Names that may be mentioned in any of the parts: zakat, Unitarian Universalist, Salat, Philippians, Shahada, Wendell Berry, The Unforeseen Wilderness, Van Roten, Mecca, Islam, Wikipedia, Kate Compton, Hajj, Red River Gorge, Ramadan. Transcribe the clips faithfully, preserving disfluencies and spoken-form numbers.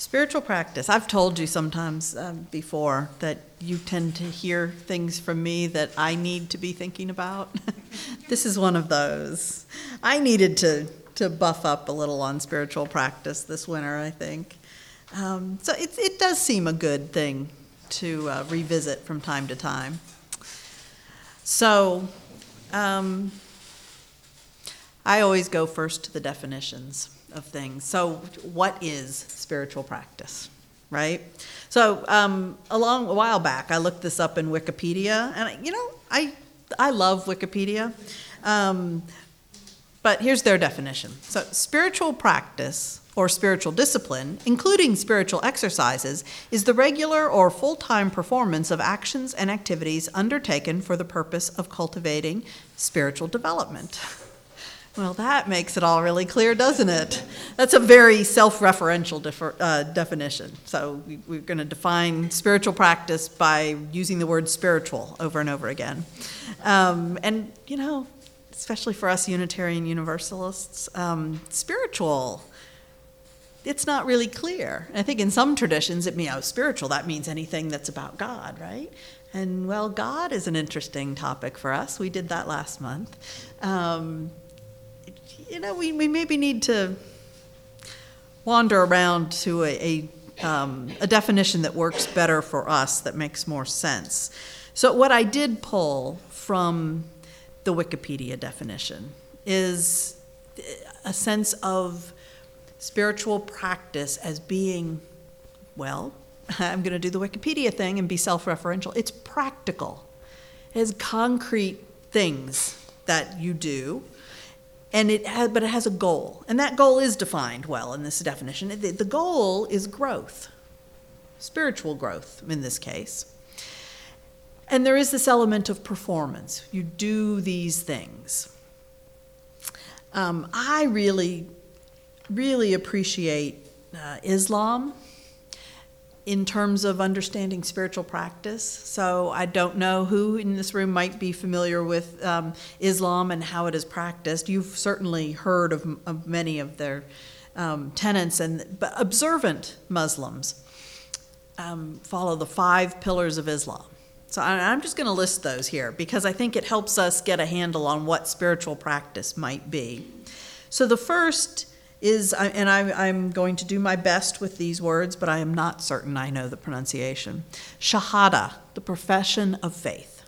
Spiritual practice. I've told you sometimes uh, before that you tend to hear things from me that I need to be thinking about. This is one of those. I needed to, to buff up a little on spiritual practice this winter, I think. Um, so it, it does seem a good thing to uh, revisit from time to time. So um, I always go first to the definitions of things. So what is spiritual practice, right? So um, a long a while back, I looked this up in Wikipedia, and I, you know, I I love Wikipedia, um, but here's their definition. So spiritual practice or spiritual discipline, including spiritual exercises, is the regular or full-time performance of actions and activities undertaken for the purpose of cultivating spiritual development. Well, that makes it all really clear, doesn't it? That's a very self-referential defer, uh, definition. So we, we're going to define spiritual practice by using the word spiritual over and over again. Um, and, you know, especially for us Unitarian Universalists, um, spiritual, it's not really clear. And I think in some traditions, it means, oh, spiritual, that means anything that's about God, right? And, well, God is an interesting topic for us. We did that last month. Um You know, we, we maybe need to wander around to a a, um, a definition that works better for us, that makes more sense. So what I did pull from the Wikipedia definition is a sense of spiritual practice as being, well, I'm going to do the Wikipedia thing and be self-referential. It's practical. It has concrete things that you do. And it has, but it has a goal, and that goal is defined well in this definition. The goal is growth, spiritual growth in this case. And there is this element of performance. You do these things. Um, I really, really appreciate uh, Islam in terms of understanding spiritual practice. So I don't know who in this room might be familiar with um, Islam and how it is practiced. You've certainly heard of, of many of their um, tenets, and but observant Muslims um, follow the five pillars of Islam. So I, I'm just going to list those here because I think it helps us get a handle on what spiritual practice might be. So the first is, and I, I'm going to do my best with these words, but I am not certain I know the pronunciation. Shahada, the profession of faith.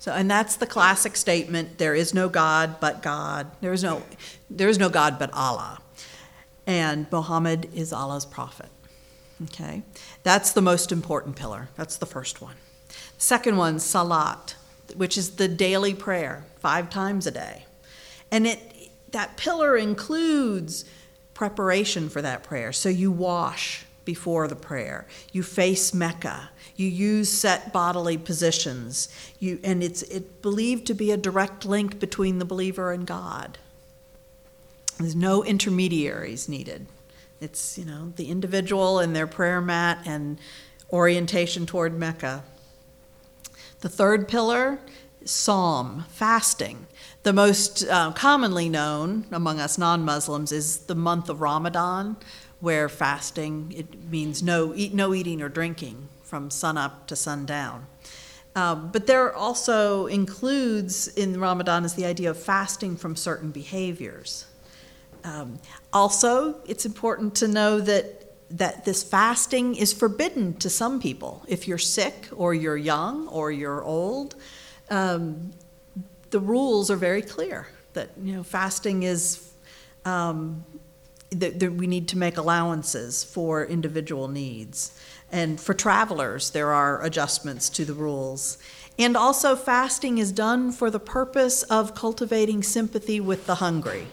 So, and that's the classic statement, there is no God but God. There is no, there is no God but Allah. And Muhammad is Allah's prophet. Okay? That's the most important pillar. That's the first one. Second one, Salat, which is the daily prayer, five times a day. And it that pillar includes preparation for that prayer. So you wash before the prayer. You face Mecca. You use set bodily positions. You, and it's it believed to be a direct link between the believer and God. There's no intermediaries needed. It's, you know, the individual and their prayer mat and orientation toward Mecca. The third pillar, Psalm, fasting. The most uh, commonly known among us non-Muslims is the month of Ramadan, where fasting, it means no, eat, no eating or drinking from sunup to sundown. Uh, but there also includes in Ramadan is the idea of fasting from certain behaviors. Um, also, it's important to know that that this fasting is forbidden to some people. If you're sick or you're young or you're old, um, the rules are very clear that, you know, fasting is, um, that, that we need to make allowances for individual needs. And for travelers, there are adjustments to the rules. And also fasting is done for the purpose of cultivating sympathy with the hungry.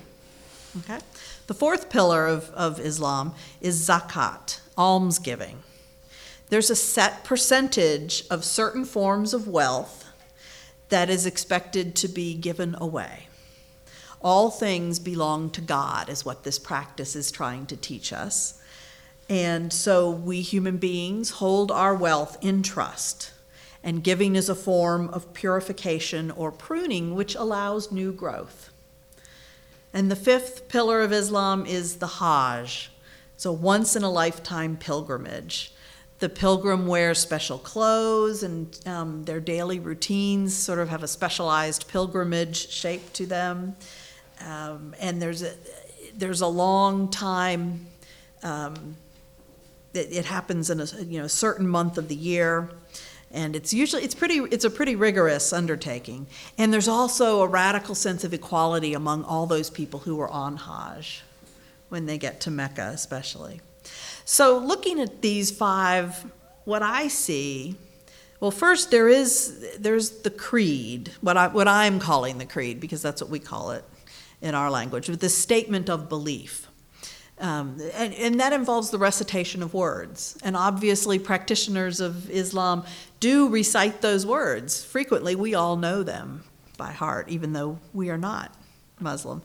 Okay? The fourth pillar of, of Islam is zakat, almsgiving. There's a set percentage of certain forms of wealth that is expected to be given away. All things belong to God is what this practice is trying to teach us. And so we human beings hold our wealth in trust, and giving is a form of purification or pruning which allows new growth. And the fifth pillar of Islam is the Hajj, It's a once-in-a-lifetime pilgrimage. The pilgrim wears special clothes, and um, their daily routines sort of have a specialized pilgrimage shape to them. Um, and there's a, there's a long time, um, it, it happens in a you know certain month of the year. And it's usually, it's pretty, it's a pretty rigorous undertaking. And there's also a radical sense of equality among all those people who are on Hajj when they get to Mecca especially. So looking at these five, what I see, well, first there is, there's the creed, what, I, what I'm calling the creed, because that's what we call it in our language, with the statement of belief. Um, and, and that involves the recitation of words. And obviously practitioners of Islam do recite those words frequently. We all know them by heart, even though we are not Muslim.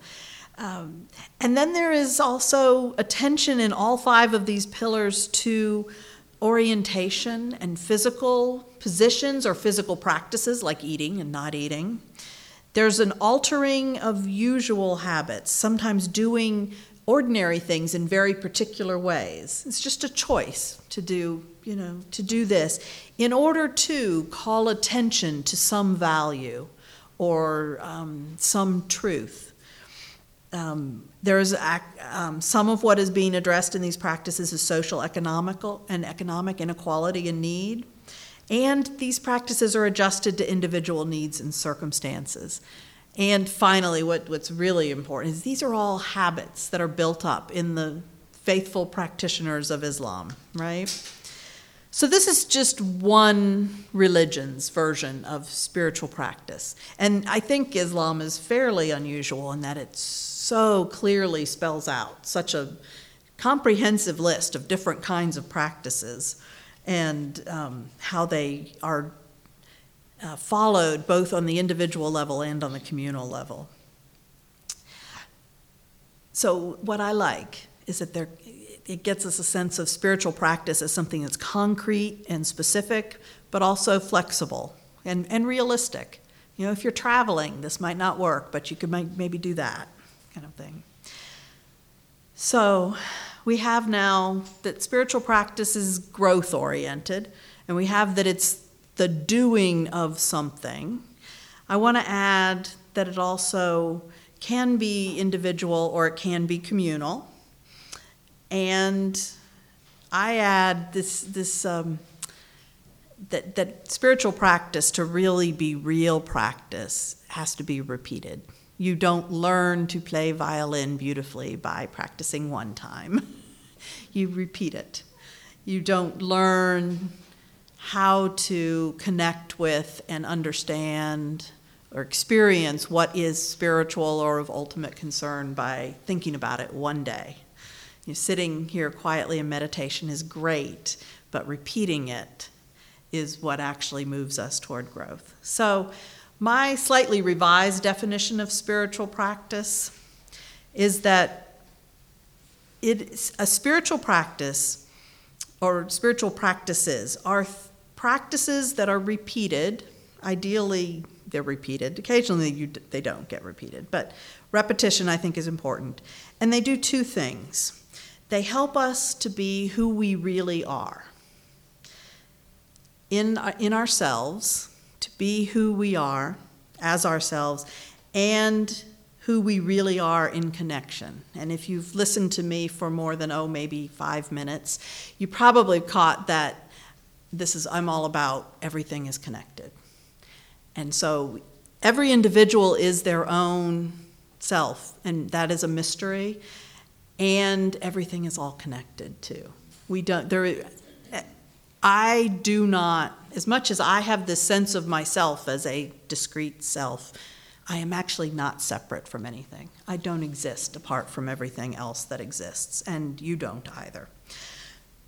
Um, and then there is also attention in all five of these pillars to orientation and physical positions or physical practices like eating and not eating. There's an altering of usual habits, sometimes doing ordinary things in very particular ways. It's just a choice to do, you know, to do this in order to call attention to some value or um, some truth. Um, there's um, some of what is being addressed in these practices is social, economical, and economic inequality and need. And these practices are adjusted to individual needs and circumstances. And finally, what, what's really important is these are all habits that are built up in the faithful practitioners of Islam, right? So this is just one religion's version of spiritual practice. And I think Islam is fairly unusual in that it so clearly spells out such a comprehensive list of different kinds of practices and um, how they are Uh, followed both on the individual level and on the communal level. So what I like is that there, it gets us a sense of spiritual practice as something that's concrete and specific, but also flexible and, and realistic. You know, if you're traveling, this might not work, but you could might, maybe do that kind of thing. So we have now that spiritual practice is growth-oriented, and we have that it's the doing of something. I want to add that it also can be individual or it can be communal. And I add this, this um, that, that spiritual practice, to really be real practice, has to be repeated. You don't learn to play violin beautifully by practicing one time. You repeat it. You don't learn how to connect with and understand or experience what is spiritual or of ultimate concern by thinking about it one day. You know, sitting here quietly in meditation is great, but repeating it is what actually moves us toward growth. So my slightly revised definition of spiritual practice is that it's a spiritual practice, or spiritual practices, are th- practices that are repeated. Ideally, they're repeated. Occasionally, you d- they don't get repeated. But repetition, I think, is important. And they do two things. They help us to be who we really are. In, uh, in ourselves, to be who we are as ourselves, and who we really are in connection. And if you've listened to me for more than, oh, maybe five minutes, you probably caught that this is, I'm all about everything is connected. And so every individual is their own self, and that is a mystery, and everything is all connected too. We don't, there, I do not, as much as I have this sense of myself as a discrete self, I am actually not separate from anything. I don't exist apart from everything else that exists, and you don't either.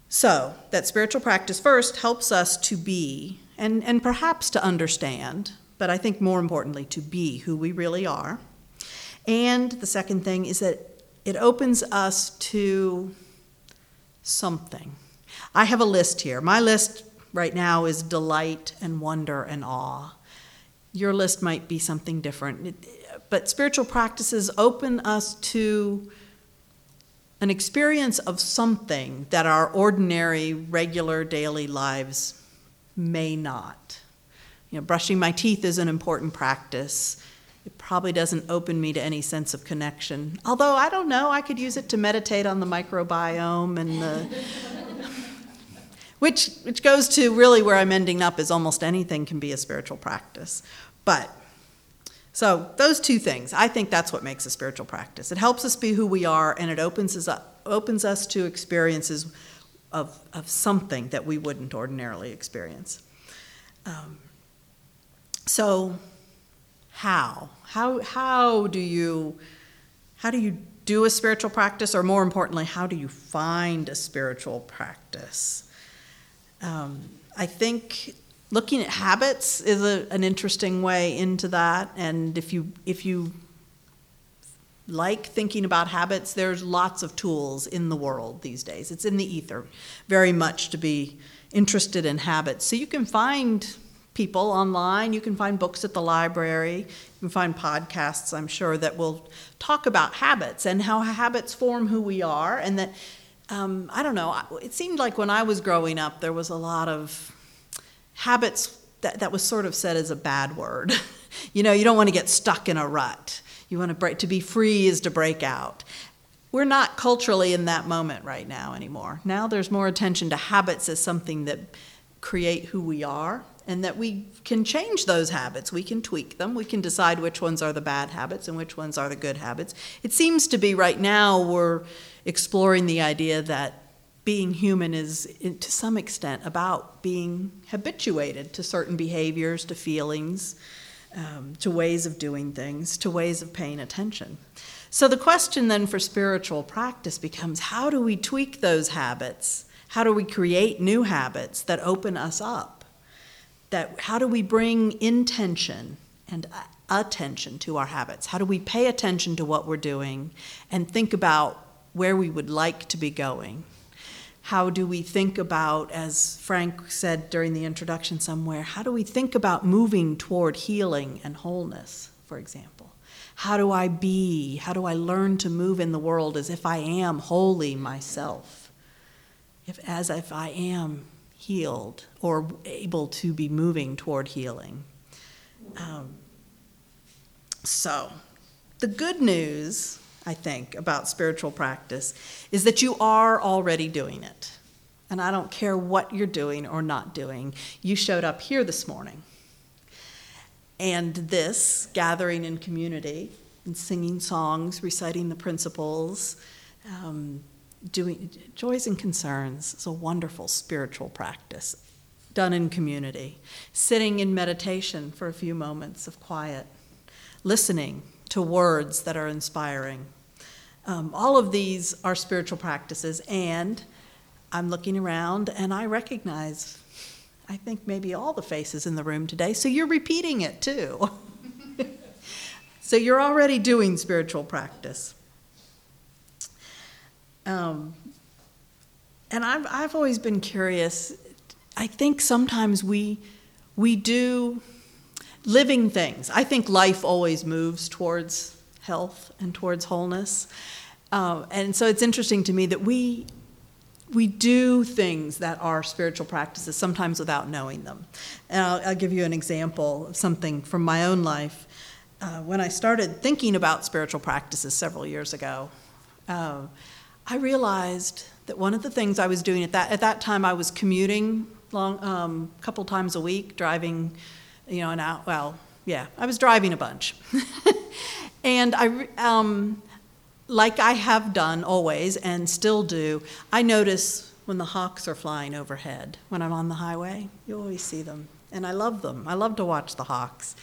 So that spiritual practice first helps us to be, and, and perhaps to understand, but I think more importantly to be who we really are. And the second thing is that it opens us to something. I have a list here. My list right now is delight and wonder and awe. Your list might be something different, but spiritual practices open us to an experience of something that our ordinary, regular, daily lives may not. You know, brushing my teeth is an important practice. It probably doesn't open me to any sense of connection. Although, I don't know, I could use it to meditate on the microbiome and the... which, which goes to really where I'm ending up is almost anything can be a spiritual practice. But, so those two things, I think that's what makes a spiritual practice. It helps us be who we are, and it opens us up, opens us to experiences of, of something that we wouldn't ordinarily experience. Um, so how? How how do you how do you do a spiritual practice, or more importantly, how do you find a spiritual practice? Um, I think looking at habits is a, an interesting way into that, and if you if you like thinking about habits, there's lots of tools in the world these days. It's in the ether very much to be interested in habits. So you can find people online, you can find books at the library, you can find podcasts, I'm sure, that will talk about habits and how habits form who we are, and that Um, I don't know, it seemed like when I was growing up, there was a lot of habits that, that was sort of said as a bad word. You know, you don't want to get stuck in a rut. You want to break, to be free is to break out. We're not culturally in that moment right now anymore. Now there's more attention to habits as something that create who we are, and that we can change those habits. We can tweak them. We can decide which ones are the bad habits and which ones are the good habits. It seems to be right now we're exploring the idea that being human is, to some extent, about being habituated to certain behaviors, to feelings, um, to ways of doing things, to ways of paying attention. So the question then for spiritual practice becomes, how do we tweak those habits? How do we create new habits that open us up? That how do we bring intention and attention to our habits? How do we pay attention to what we're doing and think about where we would like to be going? How do we think about, as Frank said during the introduction somewhere, how do we think about moving toward healing and wholeness, for example? How do I be, how do I learn to move in the world as if I am wholly myself, if, as if I am healed or able to be moving toward healing? Um, so the good news, I think, about spiritual practice is that you are already doing it. And I don't care what you're doing or not doing. You showed up here this morning. And this, gathering in community and singing songs, reciting the principles, um, doing joys and concerns is a wonderful spiritual practice done in community. Sitting in meditation for a few moments of quiet, listening to words that are inspiring. Um, all of these are spiritual practices, and I'm looking around and I recognize, I think, maybe all the faces in the room today, so you're repeating it too. So you're already doing spiritual practice. Um, and I've, I've always been curious. I think sometimes we we do living things. I think life always moves towards health and towards wholeness. Uh, and so it's interesting to me that we we do things that are spiritual practices, sometimes without knowing them. And I'll, I'll give you an example of something from my own life. Uh, when I started thinking about spiritual practices several years ago, uh, I realized that one of the things I was doing at that, at that time I was commuting long, um, a couple times a week, driving you know, an hour, well, yeah, I was driving a bunch. And I, um, like I have done always and still do, I notice when the hawks are flying overhead when I'm on the highway. You always see them, and I love them. I love to watch the hawks.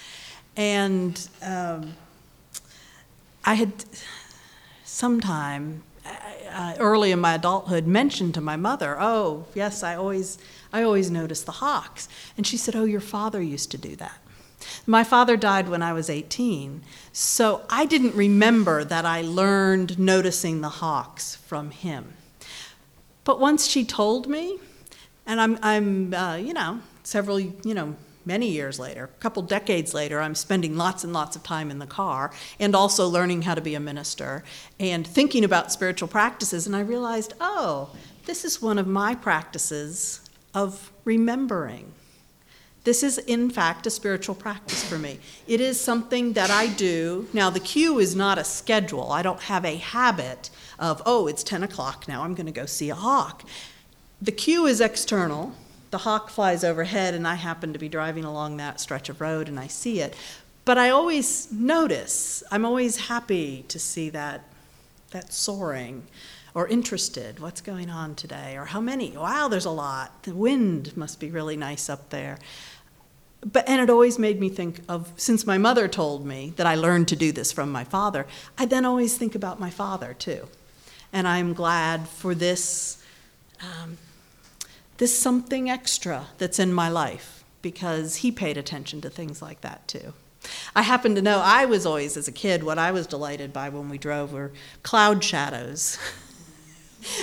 And um, I had sometime uh, early in my adulthood mentioned to my mother, oh, yes, I always... I always noticed the hawks. And she said, oh, your father used to do that. My father died when I was eighteen, so I didn't remember that I learned noticing the hawks from him. But once she told me, and I'm, I'm uh, you know, several, you know, many years later, a couple decades later, I'm spending lots and lots of time in the car and also learning how to be a minister and thinking about spiritual practices. And I realized, oh, this is one of my practices of remembering. This is, in fact, a spiritual practice for me. It is something that I do. Now, the cue is not a schedule. I don't have a habit of, oh, it's ten o'clock now, I'm going to go see a hawk. The cue is external. The hawk flies overhead, and I happen to be driving along that stretch of road, and I see it. But I always notice. I'm always happy to see that, that soaring, or interested. What's going on today? Or how many? Wow, there's a lot. The wind must be really nice up there. But and it always made me think of, since my mother told me that I learned to do this from my father, I then always think about my father, too. And I'm glad for this... Um, There's something extra that's in my life because he paid attention to things like that too. I happen to know I was always, as a kid, what I was delighted by when we drove were cloud shadows.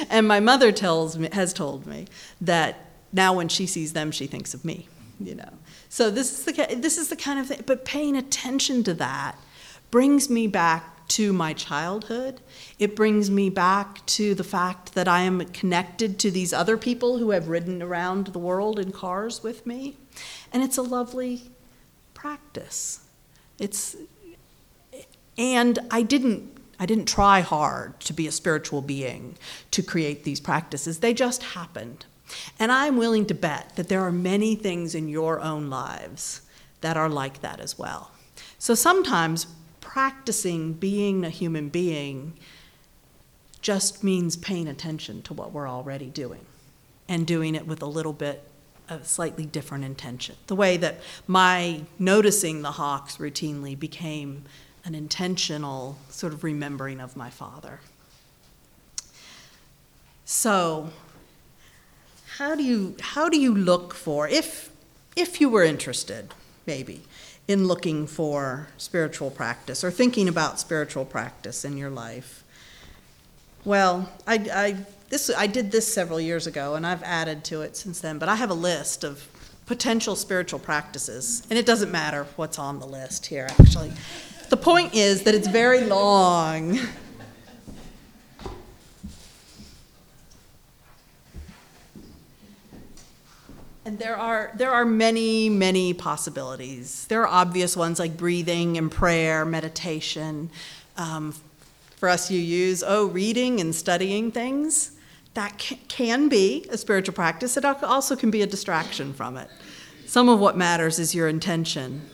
And my mother tells me, has told me that now when she sees them, she thinks of me. You know, so this is the this is the kind of thing. But paying attention to that brings me back to my childhood. It brings me back to the fact that I am connected to these other people who have ridden around the world in cars with me. And it's a lovely practice. It's, and I didn't, I didn't try hard to be a spiritual being to create these practices. They just happened. And I'm willing to bet that there are many things in your own lives that are like that as well. So sometimes practicing being a human being just means paying attention to what we're already doing and doing it with a little bit of slightly different intention. The way that my noticing the hawks routinely became an intentional sort of remembering of my father. So how do you, how do you look for, if, if you were interested, maybe, in looking for spiritual practice or thinking about spiritual practice in your life? Well, I, I, this, I did this several years ago, and I've added to it since then, but I have a list of potential spiritual practices, and it doesn't matter what's on the list here, actually. The point is that it's very long. And there are there are many, many possibilities. There are obvious ones like breathing and prayer, meditation, um, for us you use, oh, reading and studying things. That can be a spiritual practice. It also can be a distraction from it. Some of what matters is your intention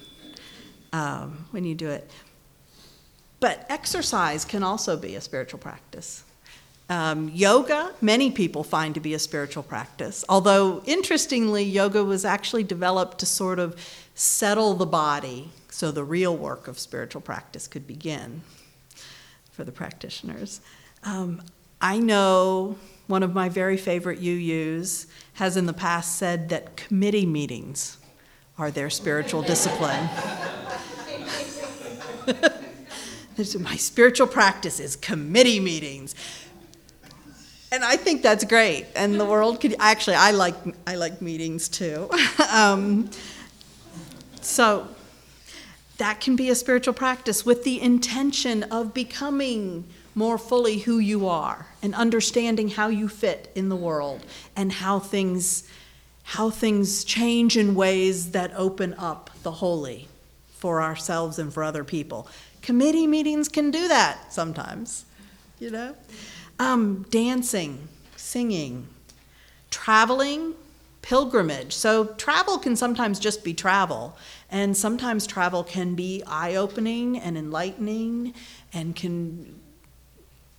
um, when you do it. But exercise can also be a spiritual practice. Um, yoga, many people find to be a spiritual practice. Although, interestingly, yoga was actually developed to sort of settle the body so the real work of spiritual practice could begin for the practitioners. Um, I know one of my very favorite U Us has in the past said that committee meetings are their spiritual discipline. My spiritual practice is committee meetings. And I think that's great. And the world could, actually, I like I like meetings too. um, so that can be a spiritual practice with the intention of becoming more fully who you are and understanding how you fit in the world and how things, how things change in ways that open up the holy for ourselves and for other people. Committee meetings can do that sometimes, you know? Um, dancing, singing, traveling, pilgrimage. So travel can sometimes just be travel, and sometimes travel can be eye-opening and enlightening and can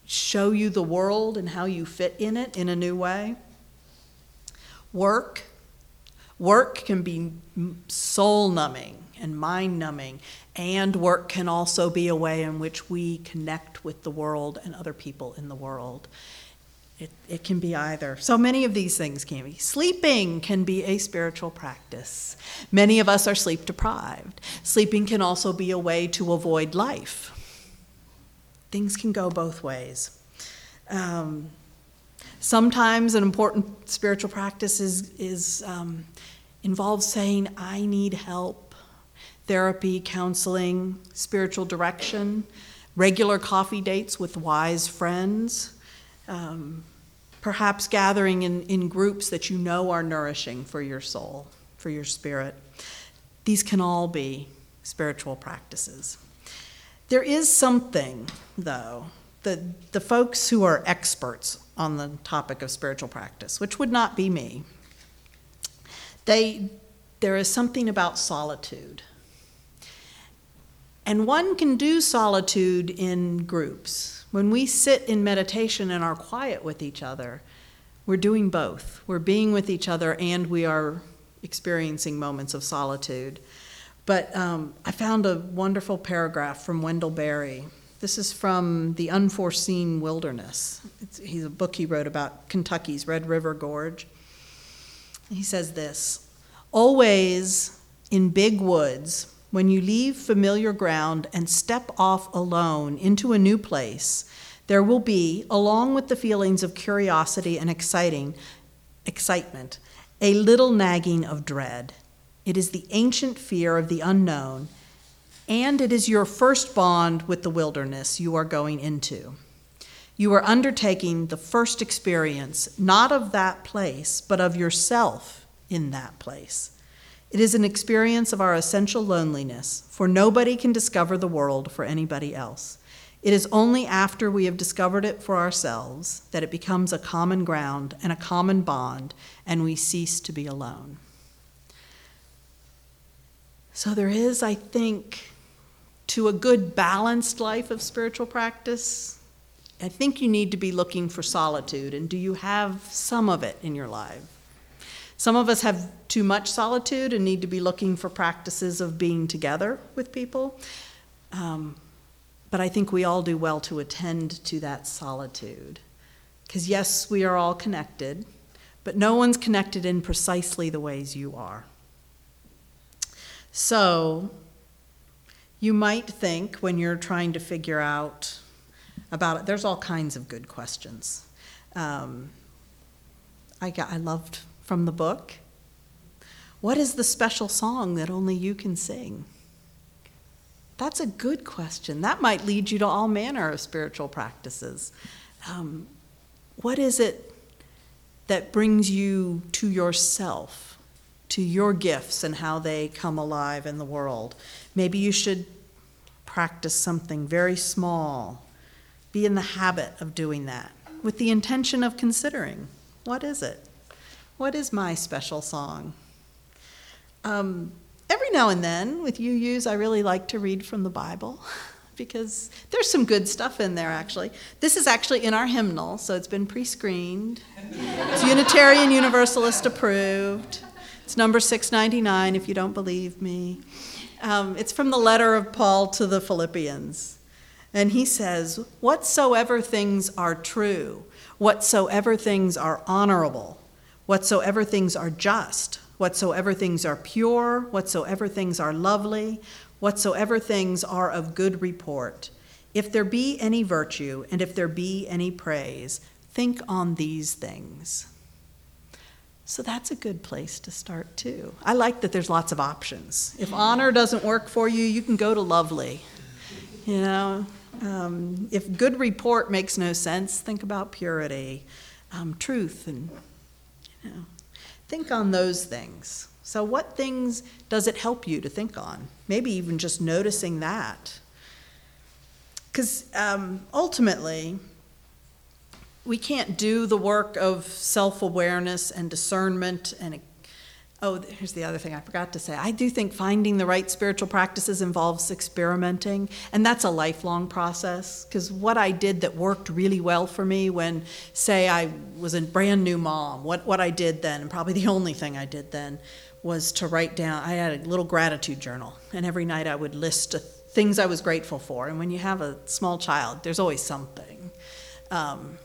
show you the world and how you fit in it in a new way. Work. Work can be soul-numbing and mind-numbing, and work can also be a way in which we connect with the world and other people in the world. It, it can be either. So many of these things can be. Sleeping can be a spiritual practice. Many of us are sleep deprived. Sleeping can also be a way to avoid life. Things can go both ways. Um, sometimes an important spiritual practice is, is um, involves saying, I need help, therapy, counseling, spiritual direction, regular coffee dates with wise friends, um, perhaps gathering in, in groups that you know are nourishing for your soul, for your spirit. These can all be spiritual practices. There is something, though, that the folks who are experts on the topic of spiritual practice, which would not be me, they, there is something about solitude. And one can do solitude in groups. When we sit in meditation and are quiet with each other, we're doing both. We're being with each other and we are experiencing moments of solitude. But um, I found a wonderful paragraph from Wendell Berry. This is from The Unforeseen Wilderness. It's, he's a book he wrote about Kentucky's Red River Gorge. He says this: always in big woods, when you leave familiar ground and step off alone into a new place, there will be, along with the feelings of curiosity and exciting, excitement, a little nagging of dread. It is the ancient fear of the unknown, and it is your first bond with the wilderness you are going into. You are undertaking the first experience, not of that place, but of yourself in that place. It is an experience of our essential loneliness, for nobody can discover the world for anybody else. It is only after we have discovered it for ourselves that it becomes a common ground and a common bond, and we cease to be alone. So there is, I think, to a good balanced life of spiritual practice, I think you need to be looking for solitude, and do you have some of it in your life? Some of us have too much solitude and need to be looking for practices of being together with people. Um, but I think we all do well to attend to that solitude. Because yes, we are all connected, but no one's connected in precisely the ways you are. So you might think when you're trying to figure out about it, there's all kinds of good questions. Um, I got, I loved... From the book, what is the special song that only you can sing? That's a good question. That might lead you to all manner of spiritual practices. Um, what is it that brings you to yourself, to your gifts and how they come alive in the world? Maybe you should practice something very small. Be in the habit of doing that with the intention of considering, what is it? What is my special song? Um, every now and then, with U U's, I really like to read from the Bible because there's some good stuff in there, actually. This is actually in our hymnal, so it's been pre-screened. It's Unitarian Universalist approved. It's number six ninety-nine, if you don't believe me. Um, it's from the letter of Paul to the Philippians. And he says, whatsoever things are true, whatsoever things are honorable, whatsoever things are just, whatsoever things are pure, whatsoever things are lovely, whatsoever things are of good report, if there be any virtue and if there be any praise, think on these things. So that's a good place to start too. I like that there's lots of options. If honor doesn't work for you, you can go to lovely. You know, um, if good report makes no sense, think about purity, um, truth, and No. Think on those things. So what things does it help you to think on? Maybe even just noticing that. Because um, ultimately, we can't do the work of self-awareness and discernment. And oh, here's the other thing I forgot to say. I do think finding the right spiritual practices involves experimenting. And that's a lifelong process. Because what I did that worked really well for me when, say, I was a brand new mom, what, what I did then, and probably the only thing I did then, was to write down, I had a little gratitude journal. And every night I would list things I was grateful for. And when you have a small child, there's always something. Um,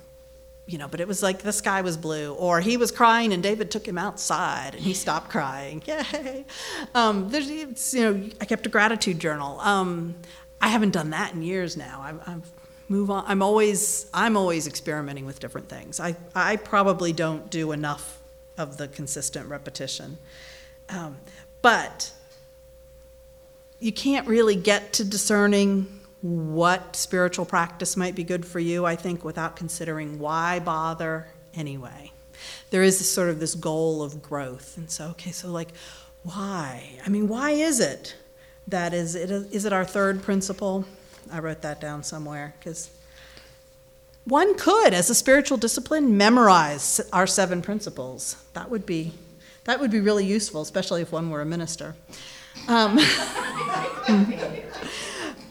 You know, but it was like the sky was blue, or he was crying and David took him outside and he stopped crying. Yay! Um, there's, it's, you know, I kept a gratitude journal. Um, I haven't done that in years now. I, I move on. I'm always, I'm always experimenting with different things. I, I probably don't do enough of the consistent repetition. Um, but you can't really get to discerning what spiritual practice might be good for you, I think, without considering why bother anyway. There is this sort of this goal of growth. And so, okay, so like, why? I mean, why is it that is it, is it our third principle? I wrote that down somewhere, because one could, as a spiritual discipline, memorize our seven principles. That would be, that would be really useful, especially if one were a minister. Um,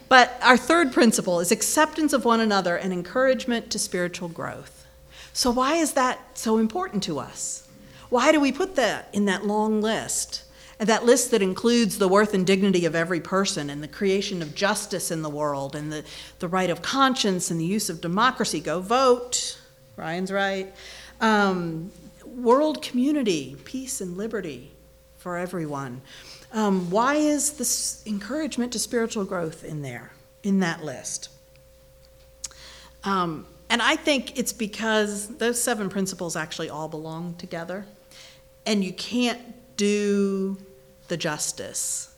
but our third principle is acceptance of one another and encouragement to spiritual growth. So why is that so important to us? Why do we put that in that long list? And that list that includes the worth and dignity of every person and the creation of justice in the world and the, the right of conscience and the use of democracy. Go vote. Ryan's right. Um, world community, peace and liberty for everyone. Um, why is this encouragement to spiritual growth in there, in that list? Um, and I think it's because those seven principles actually all belong together. And you can't do the justice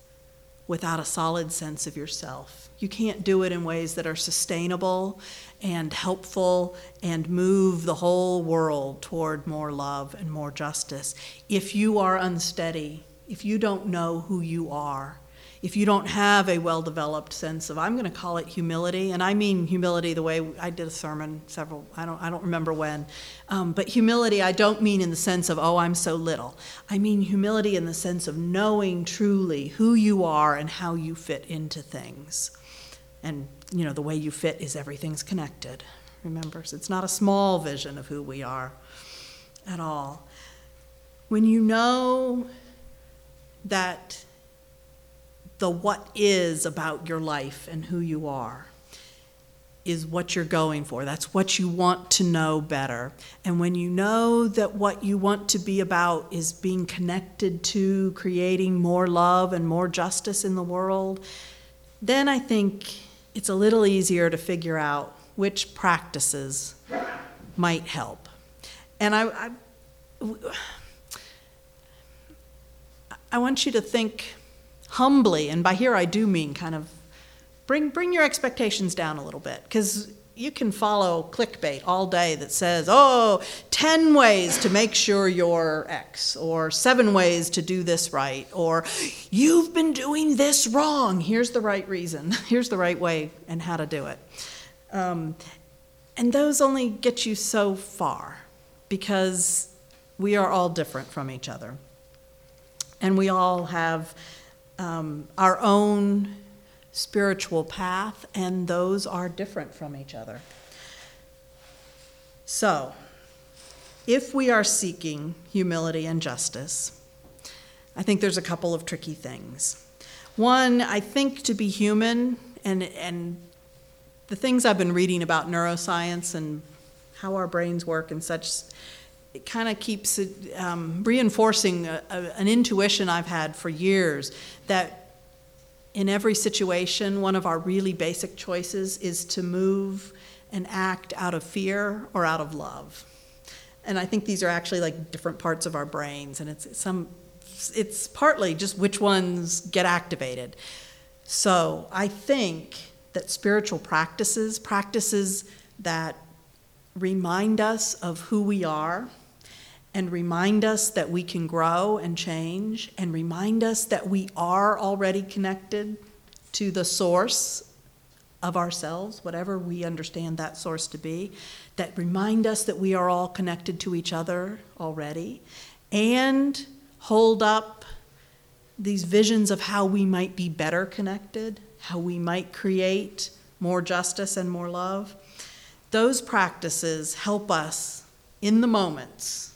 without a solid sense of yourself. You can't do it in ways that are sustainable and helpful and move the whole world toward more love and more justice if you are unsteady, if you don't know who you are, if you don't have a well-developed sense of, I'm going to call it humility, and I mean humility the way I did a sermon several, I don't I don't remember when, um, but humility I don't mean in the sense of, oh, I'm so little. I mean humility in the sense of knowing truly who you are and how you fit into things. And, you know, the way you fit is everything's connected, remember? So it's not a small vision of who we are at all. When you know that the what is about your life and who you are is what you're going for. That's what you want to know better. And when you know that what you want to be about is being connected to creating more love and more justice in the world, then I think it's a little easier to figure out which practices might help. And I, I, I want you to think humbly, and by here I do mean kind of bring bring your expectations down a little bit, because you can follow clickbait all day that says, oh, ten ways to make sure you're X, or seven ways to do this right, or you've been doing this wrong. Here's the right reason. Here's the right way and how to do it. Um, and those only get you so far, because we are all different from each other. And we all have Um, our own spiritual path, and those are different from each other. So, if we are seeking humility and justice, I think there's a couple of tricky things. One, I think to be human, and, and the things I've been reading about neuroscience and how our brains work and such, it kind of keeps um, reinforcing a, a, an intuition I've had for years that in every situation, one of our really basic choices is to move and act out of fear or out of love. And I think these are actually like different parts of our brains, and it's some, it's partly just which ones get activated. So I think that spiritual practices, practices that remind us of who we are, and remind us that we can grow and change, and remind us that we are already connected to the source of ourselves, whatever we understand that source to be, that remind us that we are all connected to each other already, and hold up these visions of how we might be better connected, how we might create more justice and more love. Those practices help us in the moments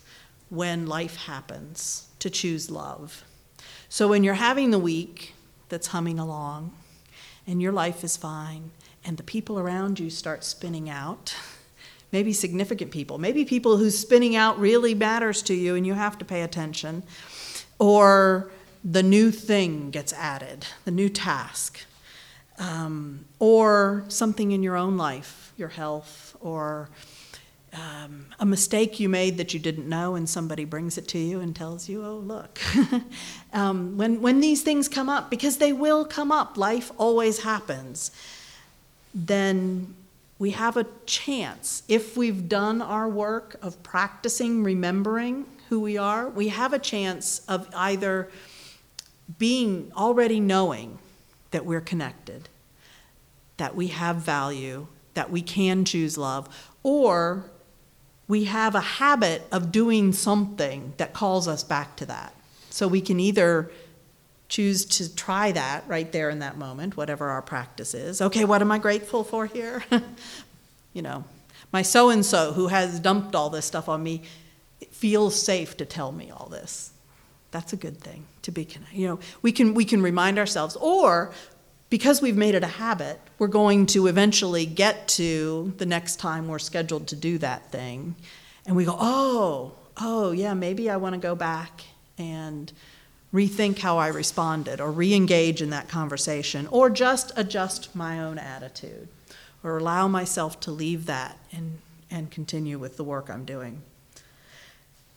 when life happens to choose love. So when you're having the week that's humming along and your life is fine and the people around you start spinning out, maybe significant people, maybe people whose spinning out really matters to you and you have to pay attention, or the new thing gets added, the new task, um, or something in your own life, your health, or um, a mistake you made that you didn't know, and somebody brings it to you and tells you, oh, look. um, when, when these things come up, because they will come up, life always happens, then we have a chance, if we've done our work of practicing, remembering who we are, we have a chance of either being, already knowing that we're connected, that we have value, that we can choose love, or we have a habit of doing something that calls us back to that. So we can either choose to try that right there in that moment, whatever our practice is. Okay, what am I grateful for here? You know, my so-and-so who has dumped all this stuff on me, it feels safe to tell me all this. That's a good thing, to be connected. You know, we can, we can remind ourselves, or because we've made it a habit, we're going to eventually get to the next time we're scheduled to do that thing. And we go, oh, oh, yeah, maybe I want to go back and rethink how I responded, or re-engage in that conversation, or just adjust my own attitude, or allow myself to leave that and, and continue with the work I'm doing.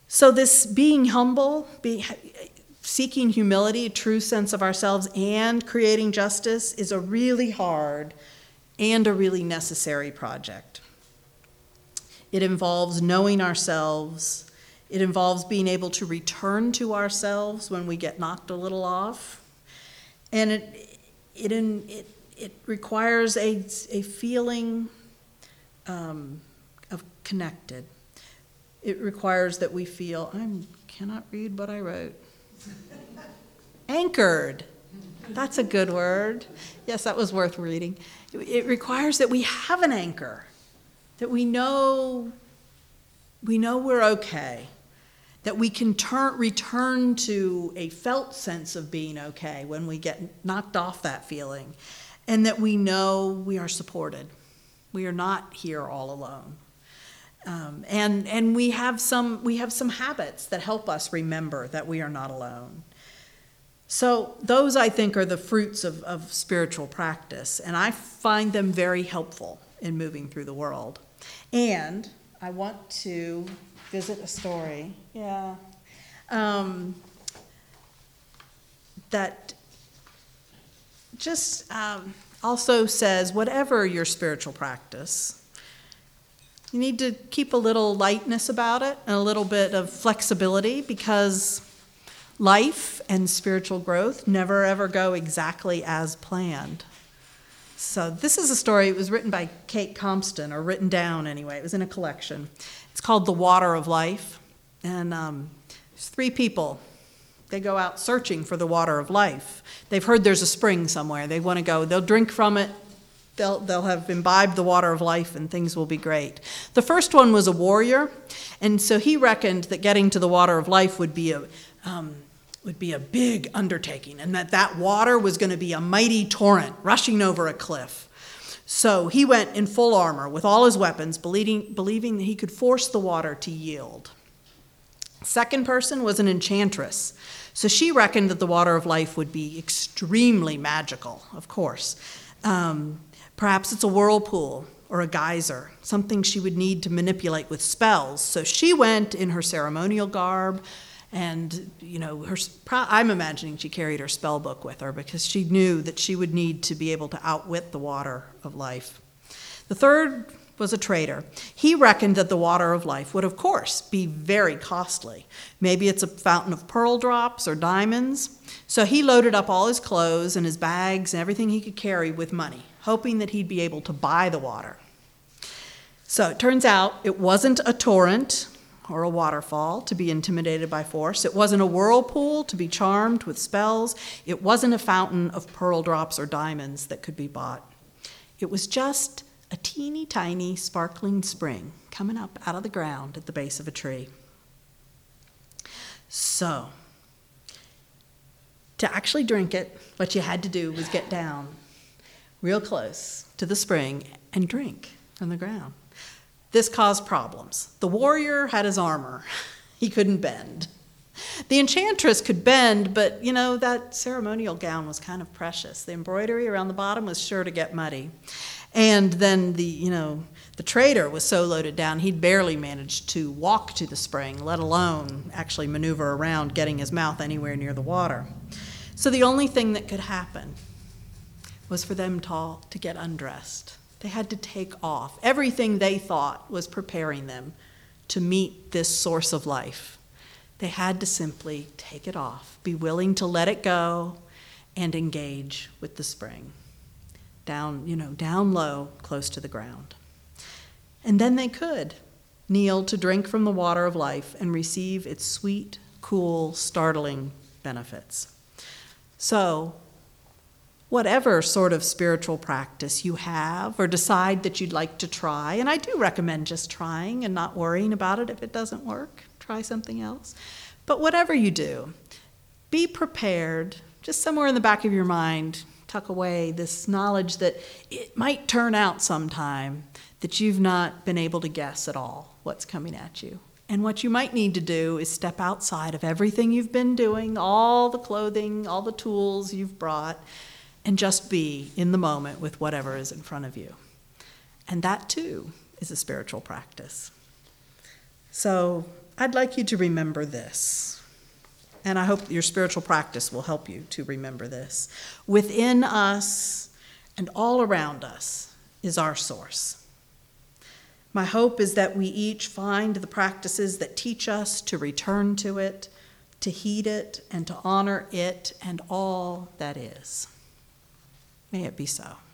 So this being humble, being, seeking humility, a true sense of ourselves, and creating justice is a really hard and a really necessary project. It involves knowing ourselves. It involves being able to return to ourselves when we get knocked a little off. And it it it, it requires a, a feeling um, of connected. It requires that we feel, I cannot read what I wrote. Anchored. That's a good word. Yes, that was worth reading. It requires that we have an anchor, that we know we know we're okay, that we can turn return to a felt sense of being okay when we get knocked off that feeling, and that we know we are supported. We are not here all alone. Um, and and we have some we have some habits that help us remember that we are not alone. So those, I think, are the fruits of, of spiritual practice, and I find them very helpful in moving through the world. And I want to visit a story, yeah, um, that just um, also says, whatever your spiritual practice, you need to keep a little lightness about it and a little bit of flexibility, because life and spiritual growth never ever go exactly as planned. So this is a story, it was written by Kate Compton, or written down anyway, it was in a collection. It's called The Water of Life, and um, there's three people. They go out searching for the water of life. They've heard there's a spring somewhere, they want to go, they'll drink from it, they'll, they'll have imbibed the water of life, and things will be great. The first one was a warrior, and so he reckoned that getting to the water of life would be a... Um, would be a big undertaking, and that that water was going to be a mighty torrent rushing over a cliff. So he went in full armor with all his weapons, believing, believing that he could force the water to yield. Second person was an enchantress. So she reckoned that the water of life would be extremely magical, of course. Um, perhaps it's a whirlpool or a geyser, something she would need to manipulate with spells. So she went in her ceremonial garb, and, you know, her, I'm imagining she carried her spell book with her, because she knew that she would need to be able to outwit the water of life. The third was a trader. He reckoned that the water of life would, of course, be very costly. Maybe it's a fountain of pearl drops or diamonds. So he loaded up all his clothes and his bags and everything he could carry with money, hoping that he'd be able to buy the water. So it turns out it wasn't a torrent or a waterfall to be intimidated by force. It wasn't a whirlpool to be charmed with spells. It wasn't a fountain of pearl drops or diamonds that could be bought. It was just a teeny tiny sparkling spring coming up out of the ground at the base of a tree. So, to actually drink it, what you had to do was get down real close to the spring and drink from the ground. This caused problems. The warrior had his armor. He couldn't bend. The enchantress could bend, but, you know, that ceremonial gown was kind of precious. The embroidery around the bottom was sure to get muddy. And then the, you know, the trader was so loaded down, he'd barely managed to walk to the spring, let alone actually maneuver around getting his mouth anywhere near the water. So the only thing that could happen was for them to, to get undressed. They had to take off everything they thought was preparing them to meet this source of life. They had to simply take it off, be willing to let it go, and engage with the spring. Down, you know, down low, close to the ground. And then they could kneel to drink from the water of life and receive its sweet, cool, startling benefits. So, whatever sort of spiritual practice you have or decide that you'd like to try, and I do recommend just trying and not worrying about it if it doesn't work, try something else. But whatever you do, be prepared, just somewhere in the back of your mind, tuck away this knowledge that it might turn out sometime that you've not been able to guess at all what's coming at you. And what you might need to do is step outside of everything you've been doing, all the clothing, all the tools you've brought, and just be in the moment with whatever is in front of you. And that too is a spiritual practice. So I'd like you to remember this. And I hope your spiritual practice will help you to remember this. Within us and all around us is our source. My hope is that we each find the practices that teach us to return to it, to heed it, and to honor it and all that is. May it be so.